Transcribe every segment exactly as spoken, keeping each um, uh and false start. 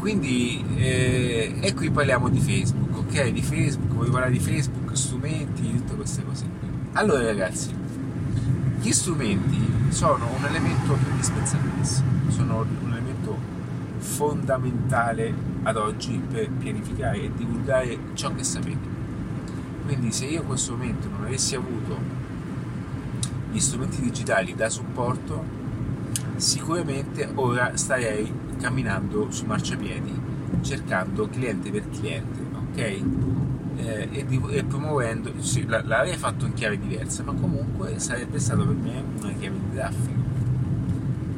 Quindi eh, e qui parliamo di Facebook, ok? Di Facebook, voglio parlare di Facebook, strumenti, di tutte queste cose qui. Allora ragazzi, gli strumenti sono un elemento indispensabile, sono un elemento fondamentale ad oggi per pianificare e divulgare ciò che sapete. Quindi se io in questo momento non avessi avuto gli strumenti digitali da supporto, sicuramente ora starei camminando su marciapiedi, cercando cliente per cliente, ok? Eh, e, di, e promuovendo, sì, la, l'avrei fatto in chiave diversa, ma comunque sarebbe stato per me una chiave di traffico,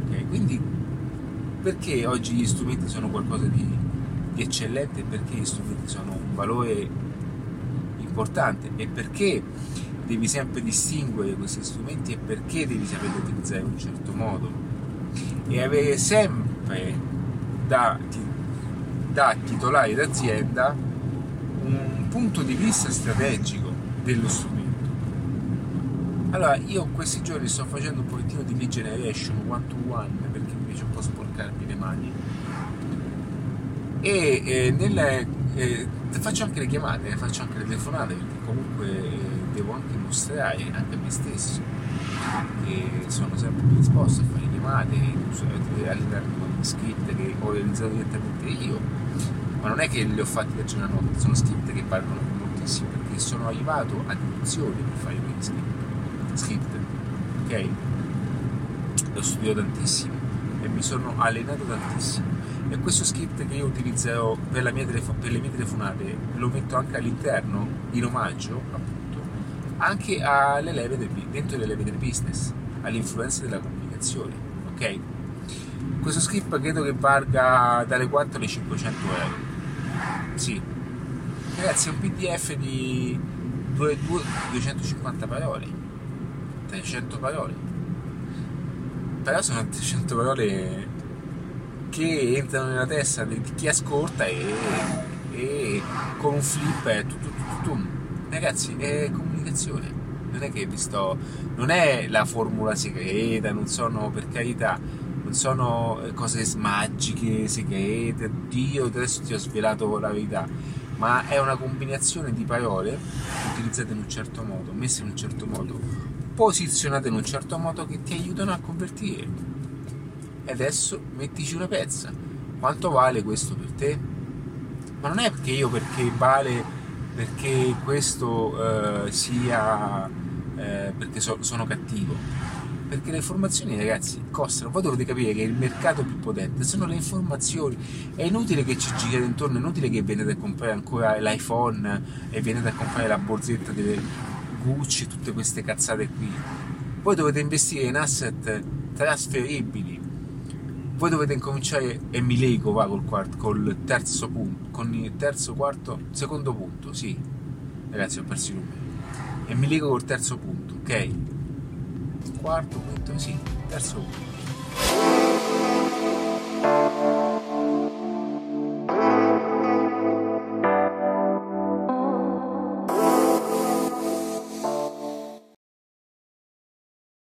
ok? Quindi perché oggi gli strumenti sono qualcosa di, di eccellente, perché gli strumenti sono un valore importante e perché devi sempre distinguere questi strumenti e perché devi sapere utilizzare in un certo modo e avere sempre da, da titolare d'azienda un punto di vista strategico dello strumento. Allora, io in questi giorni sto facendo un pochettino di lead generation one to one perché mi piace un po' sporcarmi le mani e eh, nelle, eh, faccio anche le chiamate, faccio anche le telefonate perché comunque eh, devo anche mostrare anche a me stesso che sono sempre disposto a fare chiamate, all'interno con script che ho realizzato direttamente io, ma non è che le ho fatte da giorno a notte, sono script che parlano moltissimo perché sono arrivato a dimensioni per fare quegli script. Script, ok? L'ho studiato tantissimo e mi sono allenato tantissimo e questo script che io utilizzerò per, la mia telefo- per le mie telefonate lo metto anche all'interno in omaggio appunto anche alle leve del, dentro le leve del business, all'influenza della comunicazione, ok? Questo script credo che valga dalle quattro alle cinquecento euro, sì ragazzi, è un P D F di duecentocinquanta parole, trecento parole, però sono trecento parole che entrano nella testa di chi ascolta e, e con un flip è tutto, tutto, tutto. Ragazzi, è comunicazione, non è che vi sto, non è la formula segreta, non sono, per carità, non sono cose magiche, segrete, Dio adesso ti ho svelato la verità, ma è una combinazione di parole utilizzate in un certo modo, messe in un certo modo, posizionate in un certo modo che ti aiutano a convertire. E adesso mettici una pezza, quanto vale questo per te? Ma non è perché io perché vale, perché questo eh, sia eh, perché so, sono cattivo, perché le informazioni ragazzi costano. Voi dovete capire che il mercato più potente sono le informazioni, è inutile che ci girate intorno, è inutile che venite a comprare ancora l'iPhone e venite a comprare la borsetta delle Gucci, tutte queste cazzate qui. Voi dovete investire in asset trasferibili, voi dovete incominciare e mi lego va col, quarto, col terzo punto, con il terzo, quarto, secondo punto, sì ragazzi ho perso il numero e mi lego col terzo punto, ok? Quarto, quinto, sì, terzo punto.